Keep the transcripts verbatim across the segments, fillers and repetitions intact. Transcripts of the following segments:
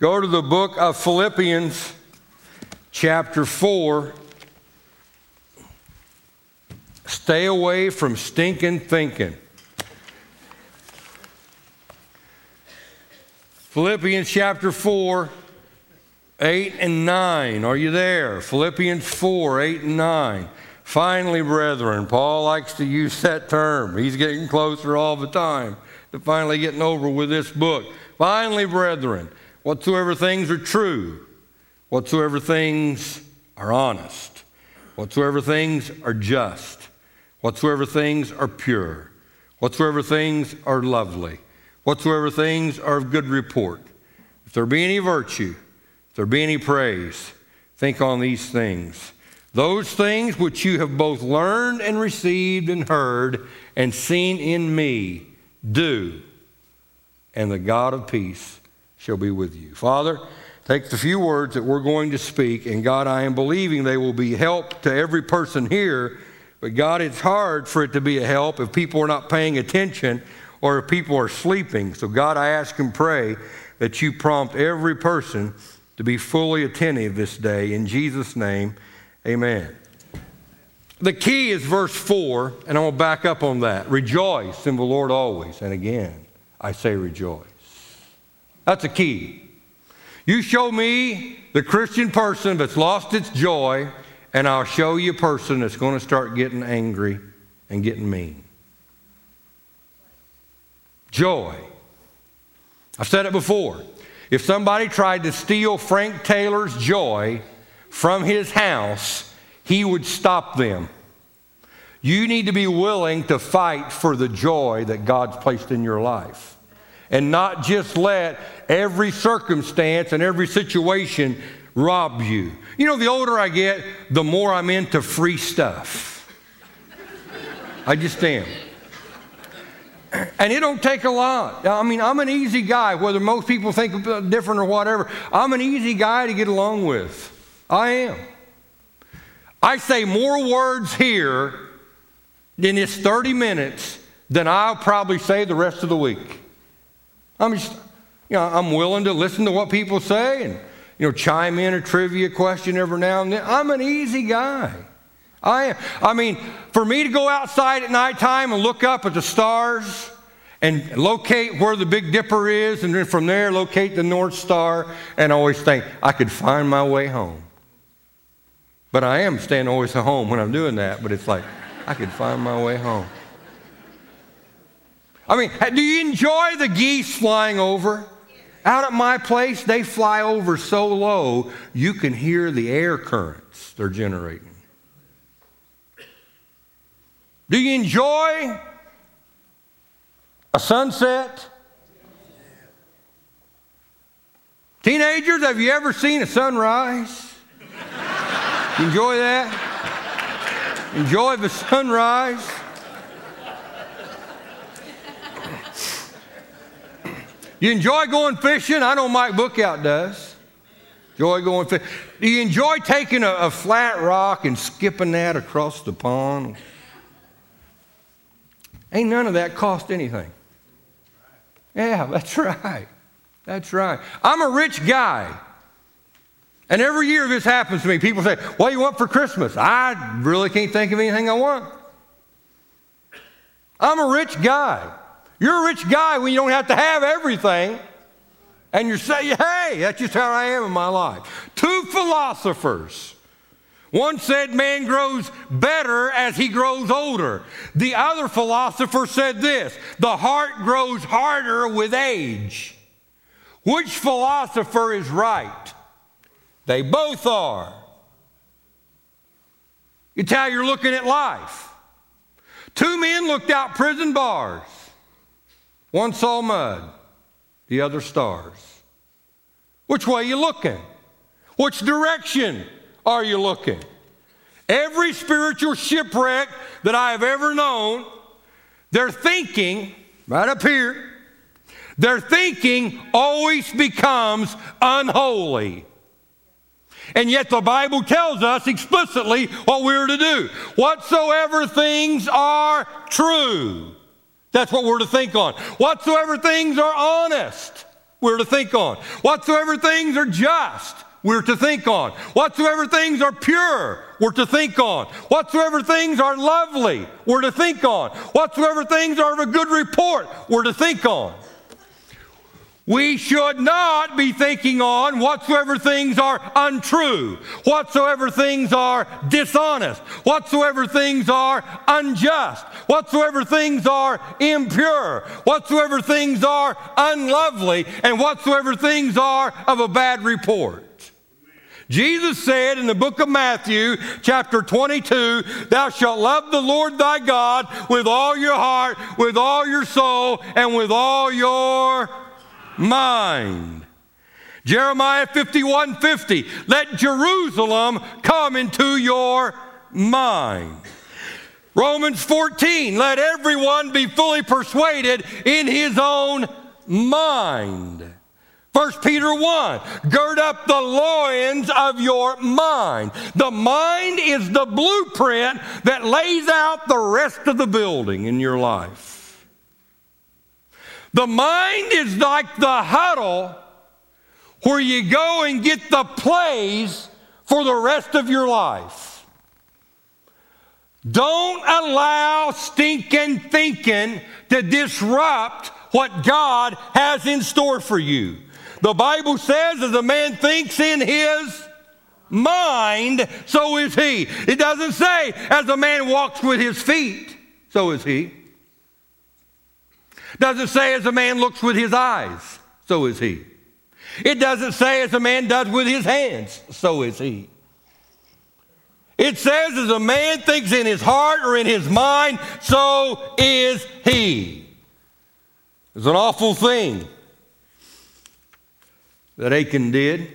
Go to the book of Philippians, chapter four. Stay away from stinking thinking. Philippians chapter four, eight and nine. Are you there? Philippians four, eight and nine. Finally, brethren, Paul likes to use that term. He's getting closer all the time to finally getting over with this book. Finally, brethren, whatsoever things are true, whatsoever things are honest, whatsoever things are just, whatsoever things are pure, whatsoever things are lovely, whatsoever things are of good report, if there be any virtue, if there be any praise, think on these things. Those things which you have both learned and received and heard and seen in me, do, and the God of peace shall be with you. Father, take the few words that we're going to speak, and God, I am believing they will be help to every person here, but God, it's hard for it to be a help if people are not paying attention or if people are sleeping. So God, I ask and pray that you prompt every person to be fully attentive this day. In Jesus' name, amen. The key is verse four, and I'm going to back up on that. Rejoice in the Lord always, and again, I say rejoice. That's a key. You show me the Christian person that's lost its joy, and I'll show you a person that's going to start getting angry and getting mean. Joy. I've said it before. If somebody tried to steal Frank Taylor's joy from his house, he would stop them. You need to be willing to fight for the joy that God's placed in your life, and not just let every circumstance and every situation rob you. You know, the older I get, the more I'm into free stuff. I just am. And it don't take a lot. I mean, I'm an easy guy, whether most people think different or whatever. I'm an easy guy to get along with. I am. I say more words here in this thirty minutes than I'll probably say the rest of the week. I'm just, you know, I'm willing to listen to what people say and, you know, chime in a trivia question every now and then. I'm an easy guy. I am. I mean, for me to go outside at nighttime and look up at the stars and locate where the Big Dipper is, and then from there locate the North Star, and always think I could find my way home. But I am staying always at home when I'm doing that, but it's like I could find my way home. I mean, do you enjoy the geese flying over? Out at my place, they fly over so low, you can hear the air currents they're generating. Do you enjoy a sunset? Teenagers, have you ever seen a sunrise? You enjoy that? Enjoy the sunrise? You enjoy going fishing? I know Mike Bookout does. Enjoy going fishing. Do you enjoy taking a, a flat rock and skipping that across the pond? Ain't none of that cost anything. Yeah, that's right. That's right. I'm a rich guy. And every year this happens to me. People say, what do you want for Christmas? I really can't think of anything I want. I'm a rich guy. You're a rich guy when you don't have to have everything. And you're saying, hey, that's just how I am in my life. Two philosophers. One said man grows better as he grows older. The other philosopher said this: the heart grows harder with age. Which philosopher is right? They both are. It's how you're looking at life. Two men looked out prison bars. One saw mud, the other stars. Which way are you looking? Which direction are you looking? Every spiritual shipwreck that I have ever known, their thinking, right up here, their thinking always becomes unholy. And yet the Bible tells us explicitly what we're to do. Whatsoever things are true. That's what we're to think on. Whatsoever things are honest. we're to think on. Whatsoever things are just, we're to think on. Whatsoever things are pure, we're to think on. Whatsoever things are lovely, we're to think on. Whatsoever things are of a good report, we're to think on. We should not be thinking on whatsoever things are untrue, whatsoever things are dishonest, whatsoever things are unjust, whatsoever things are impure, whatsoever things are unlovely, and whatsoever things are of a bad report. Jesus said in the book of Matthew, chapter twenty-two, thou shalt love the Lord thy God with all your heart, with all your soul, and with all your mind. Jeremiah fifty-one fifty, let Jerusalem come into your mind. Romans fourteen, let everyone be fully persuaded in his own mind. First Peter one, gird up the loins of your mind. The mind is the blueprint that lays out the rest of the building in your life. The mind is like the huddle where you go and get the plays for the rest of your life. Don't allow stinking thinking to disrupt what God has in store for you. The Bible says, as a man thinks in his mind, so is he. It doesn't say, as a man walks with his feet, so is he. It doesn't say, as a man looks with his eyes, so is he. It doesn't say, as a man does with his hands, so is he. It says, as a man thinks in his heart or in his mind, so is he. It's an awful thing that Achan did,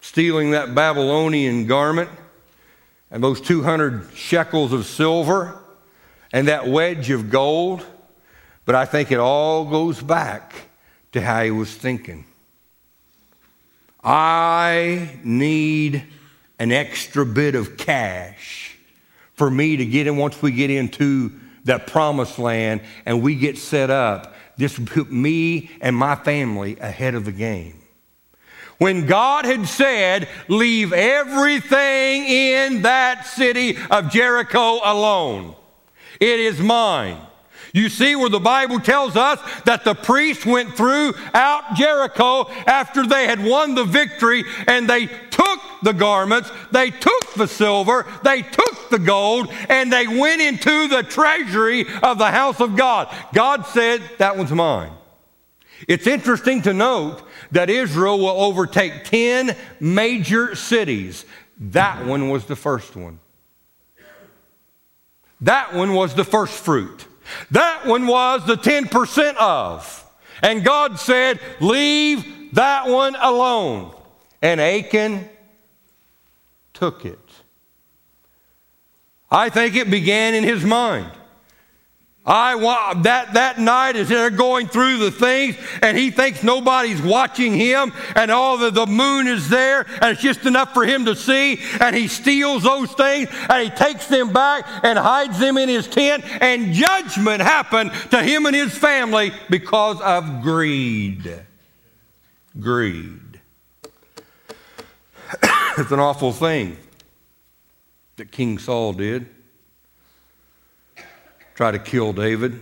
stealing that Babylonian garment and those two hundred shekels of silver and that wedge of gold. But I think it all goes back to how he was thinking. I need an extra bit of cash for me to get in once we get into that promised land and we get set up. This put me and my family ahead of the game. When God had said, leave everything in that city of Jericho alone. It is mine. You see where the Bible tells us that the priests went throughout Jericho after they had won the victory, and they took the garments, they took the silver, they took the gold, and they went into the treasury of the house of God. God said, that one's mine. It's interesting to note that Israel will overtake ten major cities. That one was the first one. That one was the first fruit. That one was the ten percent of. And God said, leave that one alone. And Achan took it. I think it began in his mind. I want that, that night as they're going through the things, and he thinks nobody's watching him, and all the, the moon is there, and it's just enough for him to see, and he steals those things, and he takes them back and hides them in his tent, and judgment happened to him and his family because of greed. Greed. It's an awful thing that King Saul did. Try to kill David.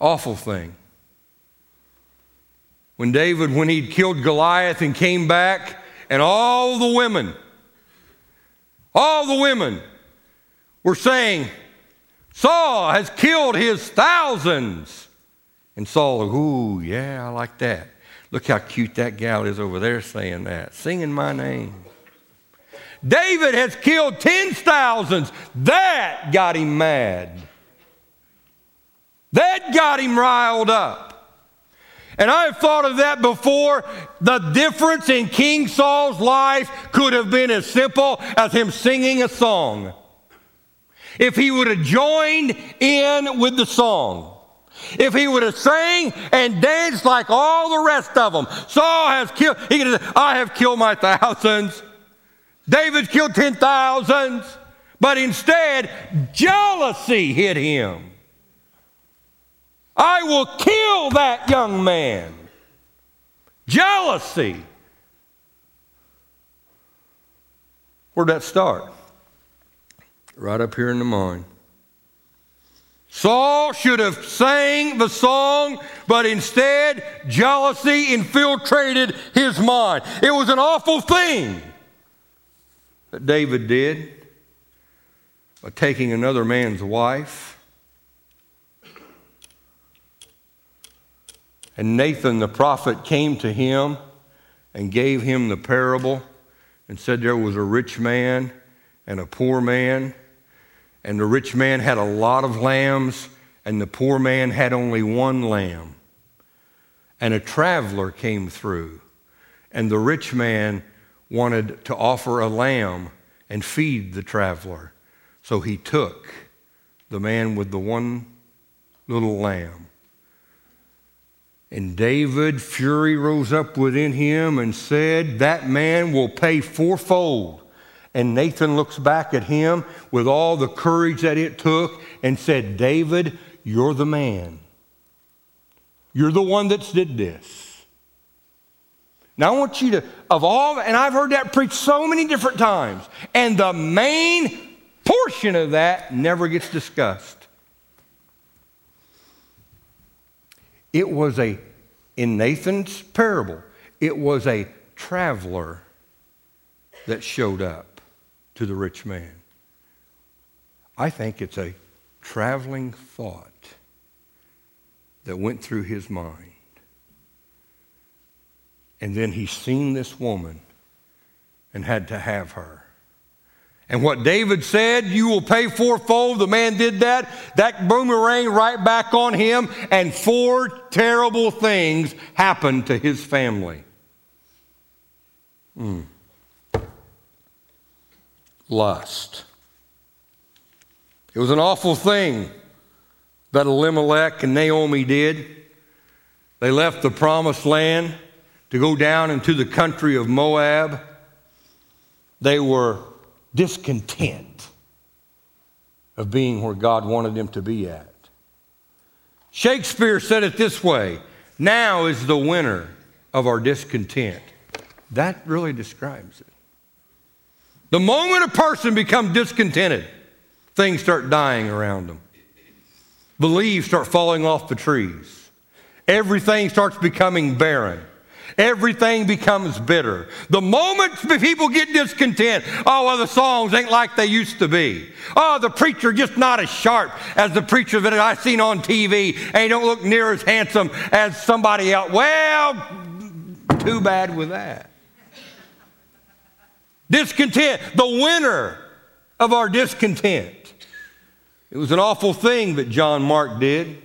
Awful thing. When David, when he'd killed Goliath and came back, and all the women, all the women were saying, Saul has killed his thousands. And Saul, ooh, yeah, I like that. Look how cute that gal is over there saying that, singing my name. David has killed ten thousands. That got him mad. That got him riled up. And I've thought of that before. The difference in King Saul's life could have been as simple as him singing a song. If he would have joined in with the song. If he would have sang and danced like all the rest of them. Saul has killed, he could have said, I have killed my thousands. David killed ten thousands, but instead, jealousy hit him. I will kill that young man. Jealousy. Where'd that start? Right up here in the mind. Saul should have sang the song, but instead jealousy infiltrated his mind. It was an awful thing that David did by taking another man's wife. And Nathan the prophet came to him and gave him the parable and said there was a rich man and a poor man, and the rich man had a lot of lambs, and the poor man had only one lamb. And a traveler came through, and the rich man wanted to offer a lamb and feed the traveler. So he took the man with the one little lamb. And David, fury rose up within him and said, that man will pay fourfold. And Nathan looks back at him with all the courage that it took and said, David, you're the man. You're the one that's did this. Now I want you to, of all, and I've heard that preached so many different times, and the main portion of that never gets discussed. It was a, in Nathan's parable, it was a traveler that showed up to the rich man. I think it's a traveling thought that went through his mind. And then he's seen this woman and had to have her. And what David said, you will pay fourfold, the man did that, that boomerang right back on him, and four terrible things happened to his family. Mm. Lust. It was an awful thing that Elimelech and Naomi did. They left the promised land to go down into the country of Moab. They were discontent of being where God wanted them to be at. Shakespeare said it this way, now is the winter of our discontent. That really describes it. The moment a person becomes discontented, things start dying around them. The leaves start falling off the trees. Everything starts becoming barren. Everything becomes bitter. The moment people get discontent, oh, well, the songs ain't like they used to be. Oh, the preacher just not as sharp as the preacher that I seen on T V, and he don't look near as handsome as somebody else. Well, too bad with that. Discontent, the winter of our discontent. It was an awful thing that John Mark did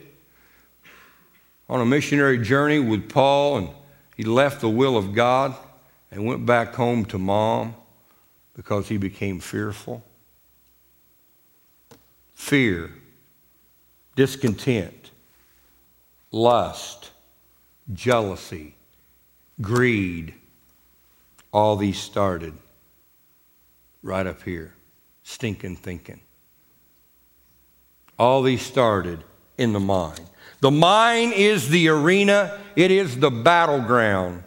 on a missionary journey with Paul, and he left the will of God and went back home to mom because he became fearful. Fear, discontent, lust, jealousy, greed, all these started right up here, stinking thinking. All these started in the mind. The mind is the arena. It is the battleground.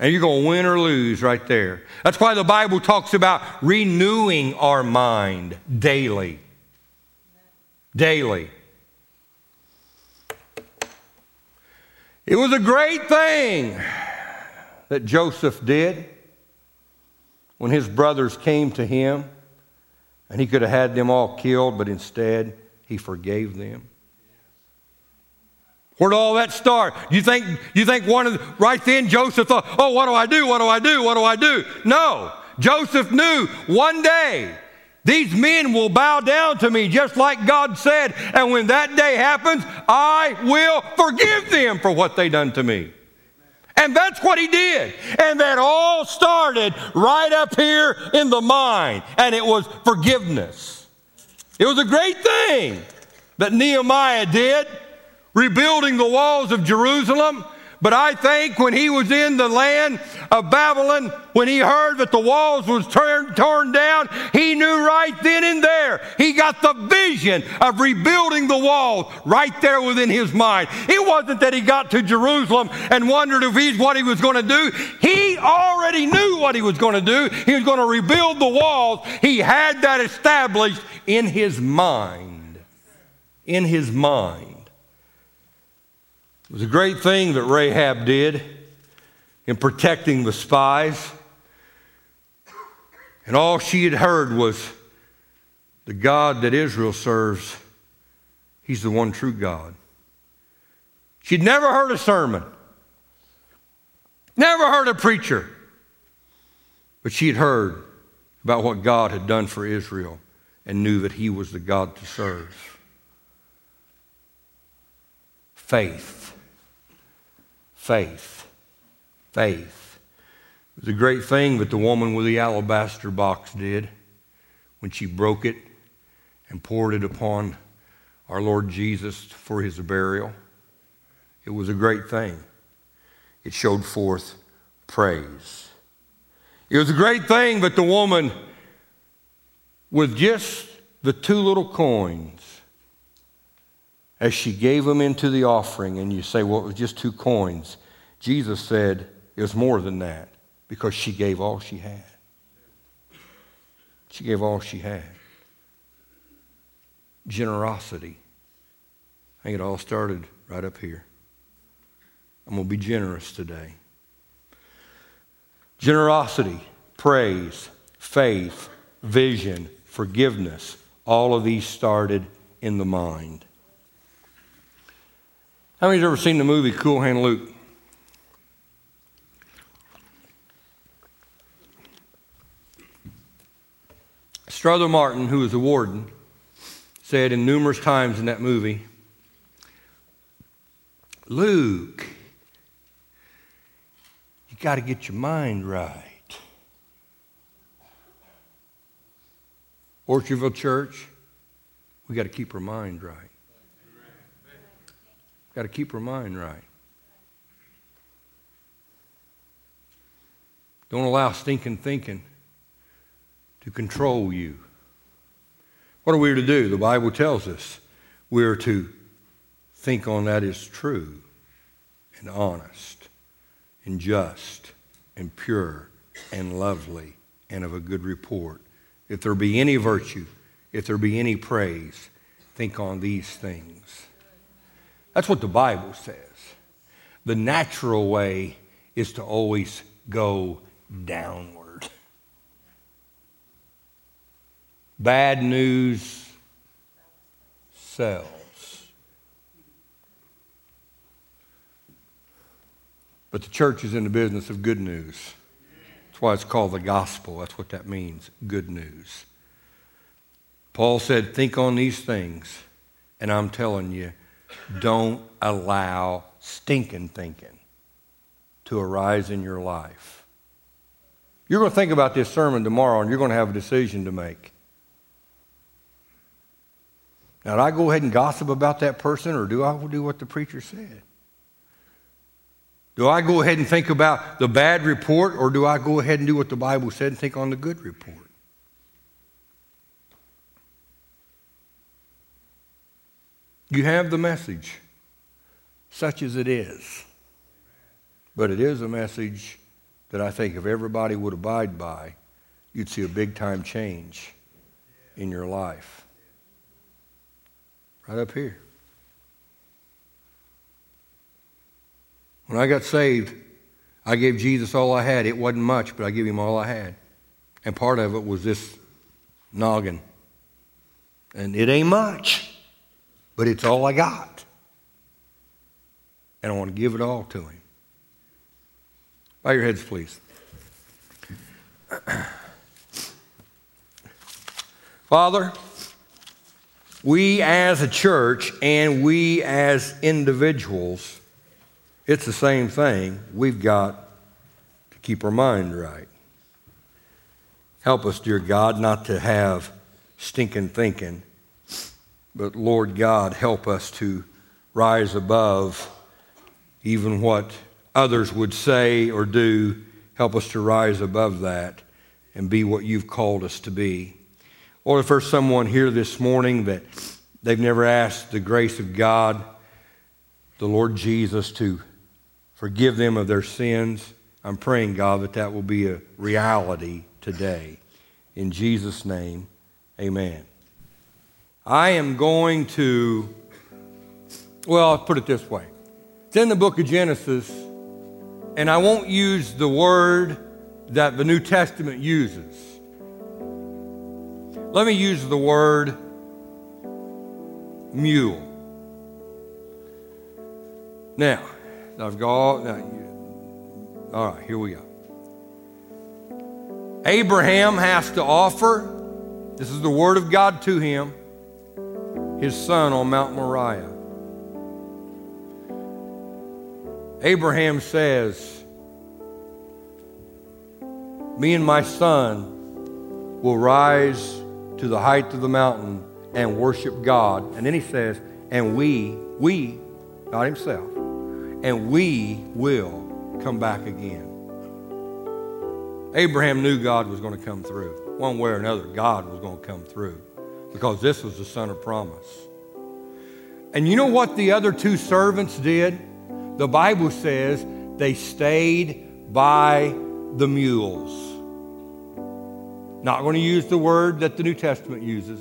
And you're going to win or lose right there. That's why the Bible talks about renewing our mind daily. Daily. It was a great thing that Joseph did when his brothers came to him, and he could have had them all killed, but instead he forgave them. Where'd all that start? You think, you think one of the, right then Joseph thought, oh, what do I do? What do I do? What do I do? No. Joseph knew one day these men will bow down to me just like God said, and when that day happens, I will forgive them for what they done to me. And that's what he did. And that all started right up here in the mind. And it was forgiveness. It was a great thing that Nehemiah did, rebuilding the walls of Jerusalem. But I think when he was in the land of Babylon, when he heard that the walls was turn, torn down, he knew right then and there. He got the vision of rebuilding the wall right there within his mind. It wasn't that he got to Jerusalem and wondered if he's what he was going to do. He already knew what he was going to do. He was going to rebuild the walls. He had that established in his mind. In his mind. It was a great thing that Rahab did in protecting the spies. And all she had heard was the God that Israel serves, he's the one true God. She'd never heard a sermon, never heard a preacher, but she had heard about what God had done for Israel and knew that he was the God to serve. Faith. Faith, faith. It was a great thing that the woman with the alabaster box did when she broke it and poured it upon our Lord Jesus for his burial. It was a great thing. It showed forth praise. It was a great thing that the woman with just the two little coins, as she gave them into the offering, and you say, well, it was just two coins. Jesus said it was more than that because she gave all she had. She gave all she had. Generosity. I think it all started right up here. I'm going to be generous today. Generosity, praise, faith, vision, forgiveness, all of these started in the mind. How many of you have ever seen the movie Cool Hand Luke? Strother Martin, who was the warden, said in numerous times in that movie, Luke, you got to get your mind right. Orchardville Church, we got to keep our mind right. Got to keep her mind right. Don't allow stinking thinking to control you. What are we to do? The Bible tells us we are to think on that is true and honest and just and pure and lovely and of a good report. If there be any virtue, if there be any praise, think on these things. That's what the Bible says. The natural way is to always go downward. Bad news sells. But the church is in the business of good news. That's why it's called the gospel. That's what that means, good news. Paul said, think on these things, and I'm telling you, don't allow stinking thinking to arise in your life. You're going to think about this sermon tomorrow, and you're going to have a decision to make. Now, do I go ahead and gossip about that person, or do I do what the preacher said? Do I go ahead and think about the bad report, or do I go ahead and do what the Bible said and think on the good report? You have the message, such as it is. But it is a message that I think if everybody would abide by, you'd see a big-time change in your life. Right up here. When I got saved, I gave Jesus all I had. It wasn't much, but I gave him all I had. And part of it was this noggin. And it ain't much. But it's all I got. And I want to give it all to him. Bow your heads, please. Father, we as a church and we as individuals, it's the same thing. We've got to keep our mind right. Help us, dear God, not to have stinking thinking. But, Lord God, help us to rise above even what others would say or do. Help us to rise above that and be what you've called us to be. Or if there's someone here this morning that they've never asked the grace of God, the Lord Jesus, to forgive them of their sins, I'm praying, God, that that will be a reality today. In Jesus' name, amen. I am going to, well, I'll put it this way. It's in the book of Genesis, and I won't use the word that the New Testament uses. Let me use the word mule. Now, I've got, now you, all right, here we go. Abraham has to offer, this is the word of God to him, his son on Mount Moriah. Abraham says, me and my son will rise to the height of the mountain and worship God. And then he says, and we, we, not himself, and we will come back again. Abraham knew God was going to come through. One way or another, God was going to come through, because this was the son of promise. And you know what the other two servants did? The Bible says they stayed by the mules. Not going to use the word that the New Testament uses.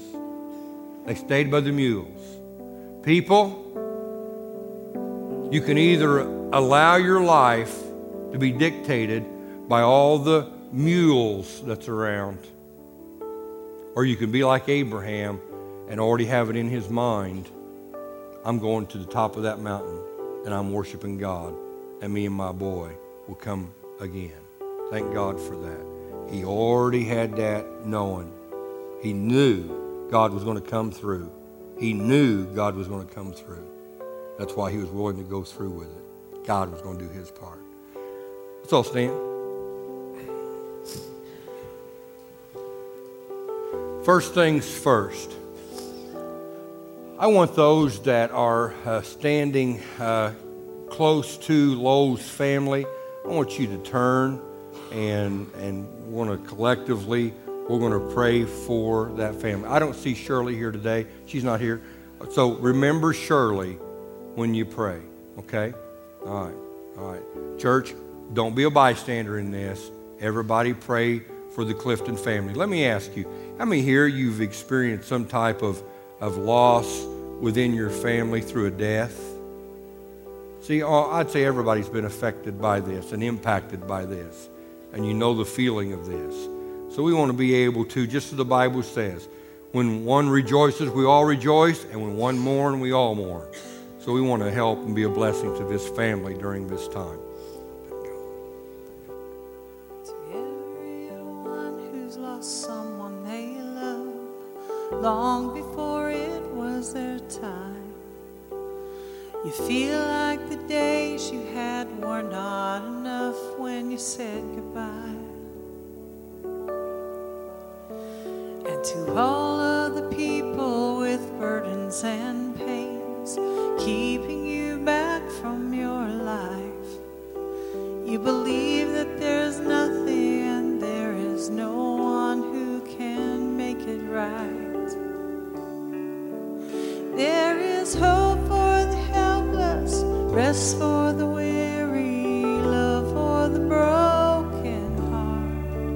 They stayed by the mules. People, you can either allow your life to be dictated by all the mules that's around, or you can be like Abraham and already have it in his mind, I'm going to the top of that mountain and I'm worshiping God, and me and my boy will come again. Thank God for that. He already had that knowing. He knew God was going to come through. He knew God was going to come through. That's why he was willing to go through with it. God was going to do his part. Let's all stand. First things first. I want those that are uh, standing uh, close to Lowell's family, I want you to turn and and want to collectively, we're going to pray for that family. I don't see Shirley here today. She's not here. So remember Shirley when you pray, okay? All right, all right. Church, don't be a bystander in this. Everybody pray for the Clifton family. Let me ask you, how many here you've experienced some type of of loss within your family through a death? See, I'd say everybody's been affected by this and impacted by this, and you know the feeling of this. So we want to be able to, just as the Bible says, when one rejoices, we all rejoice, and when one mourns, we all mourn. So we want to help and be a blessing to this family during this time. To everyone who's lost someone they love, long before their time, you feel like the days you had were not enough when you said goodbye. And to all of the people with burdens and pains keeping you back from your life, you believe that there's nothing and there is no one who can make it right. There is hope for the helpless, rest for the weary, love for the broken heart.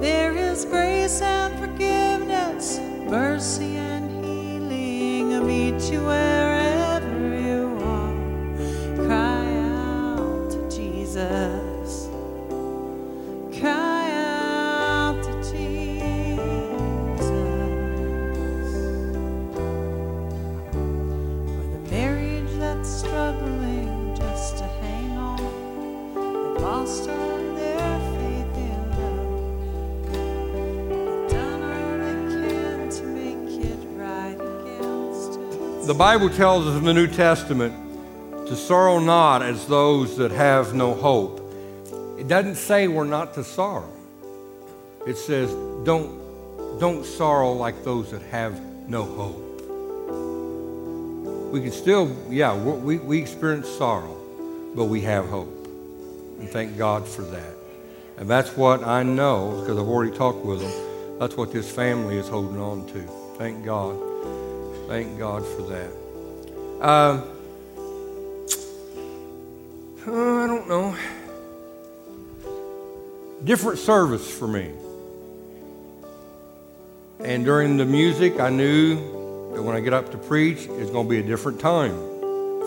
There is grace and forgiveness, mercy and healing. I'll meet you wherever you are. Cry out to Jesus. Cry. The Bible tells us in the New Testament to sorrow not as those that have no hope. It doesn't say we're not to sorrow. It says don't, don't sorrow like those that have no hope. We can still, yeah, we, we experience sorrow, but we have hope. And thank God for that. And that's what I know, because I've already talked with them. That's what this family is holding on to. Thank God. Thank God for that. Uh, uh, I don't know. Different service for me. And during the music, I knew that when I get up to preach, it's going to be a different time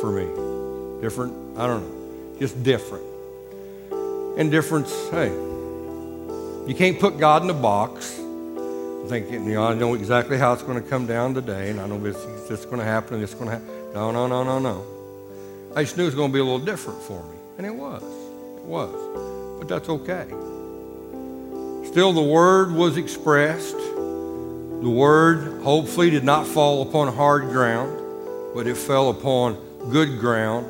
for me. Different, I don't know, just different. And difference, hey, you can't put God in a box. I think, you know, I know exactly how it's going to come down today, and I know this, this is going to happen, and it's going to happen. No, no, no, no, no. I just knew it was going to be a little different for me, and it was. It was. But that's okay. Still, the Word was expressed. The Word hopefully did not fall upon hard ground, but it fell upon good ground,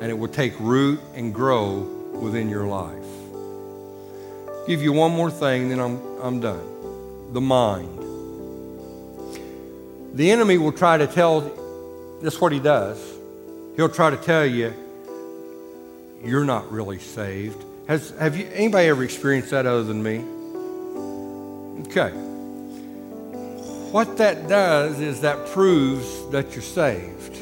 and it will take root and grow within your life. I'll give you one more thing, then I'm, I'm done. The mind. The enemy will try to tell, this is what he does. He'll try to tell you, you're not really saved. Has, have you, anybody ever experienced that other than me? Okay. What that does is that proves that you're saved.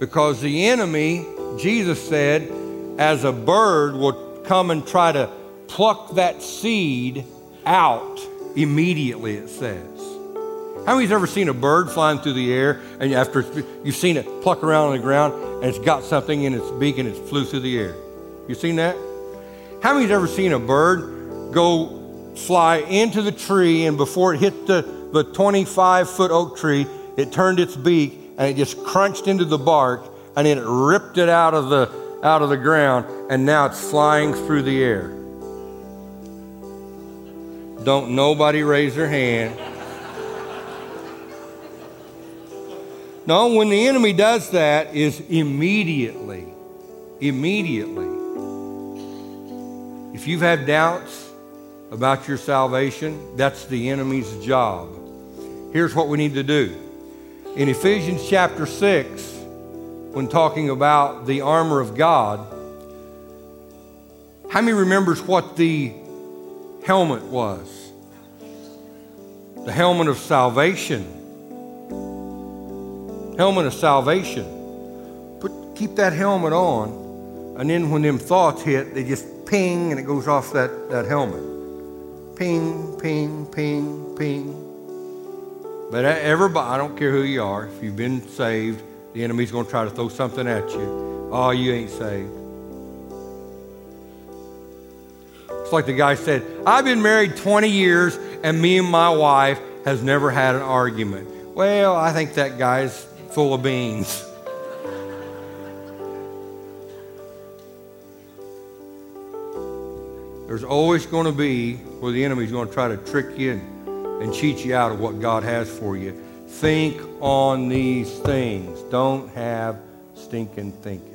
Because the enemy, Jesus said, as a bird will come and try to pluck that seed out immediately, it says. How many's ever seen a bird flying through the air, and after you've seen it pluck around on the ground and it's got something in its beak and it flew through the air? You seen that? How many's ever seen a bird go fly into the tree, and before it hit the, the twenty-five foot oak tree, it turned its beak and it just crunched into the bark, and then it ripped it out of the out of the ground, and now it's flying through the air? Don't nobody raise their hand. No, when the enemy does that is immediately, immediately. If you've had doubts about your salvation, that's the enemy's job. Here's what we need to do. In Ephesians chapter six, when talking about the armor of God, how many remembers what the helmet was? The helmet of salvation. Helmet of salvation. Put, keep that helmet on, and then when them thoughts hit, they just ping, and it goes off that, that helmet. Ping, ping, ping, ping. But everybody, I don't care who you are, if you've been saved, the enemy's going to try to throw something at you. Oh, you ain't saved. It's like the guy said, I've been married twenty years and me and my wife has never had an argument. Well, I think that guy's full of beans. There's always going to be where the enemy's going to try to trick you and, and cheat you out of what God has for you. Think on these things. Don't have stinking thinking.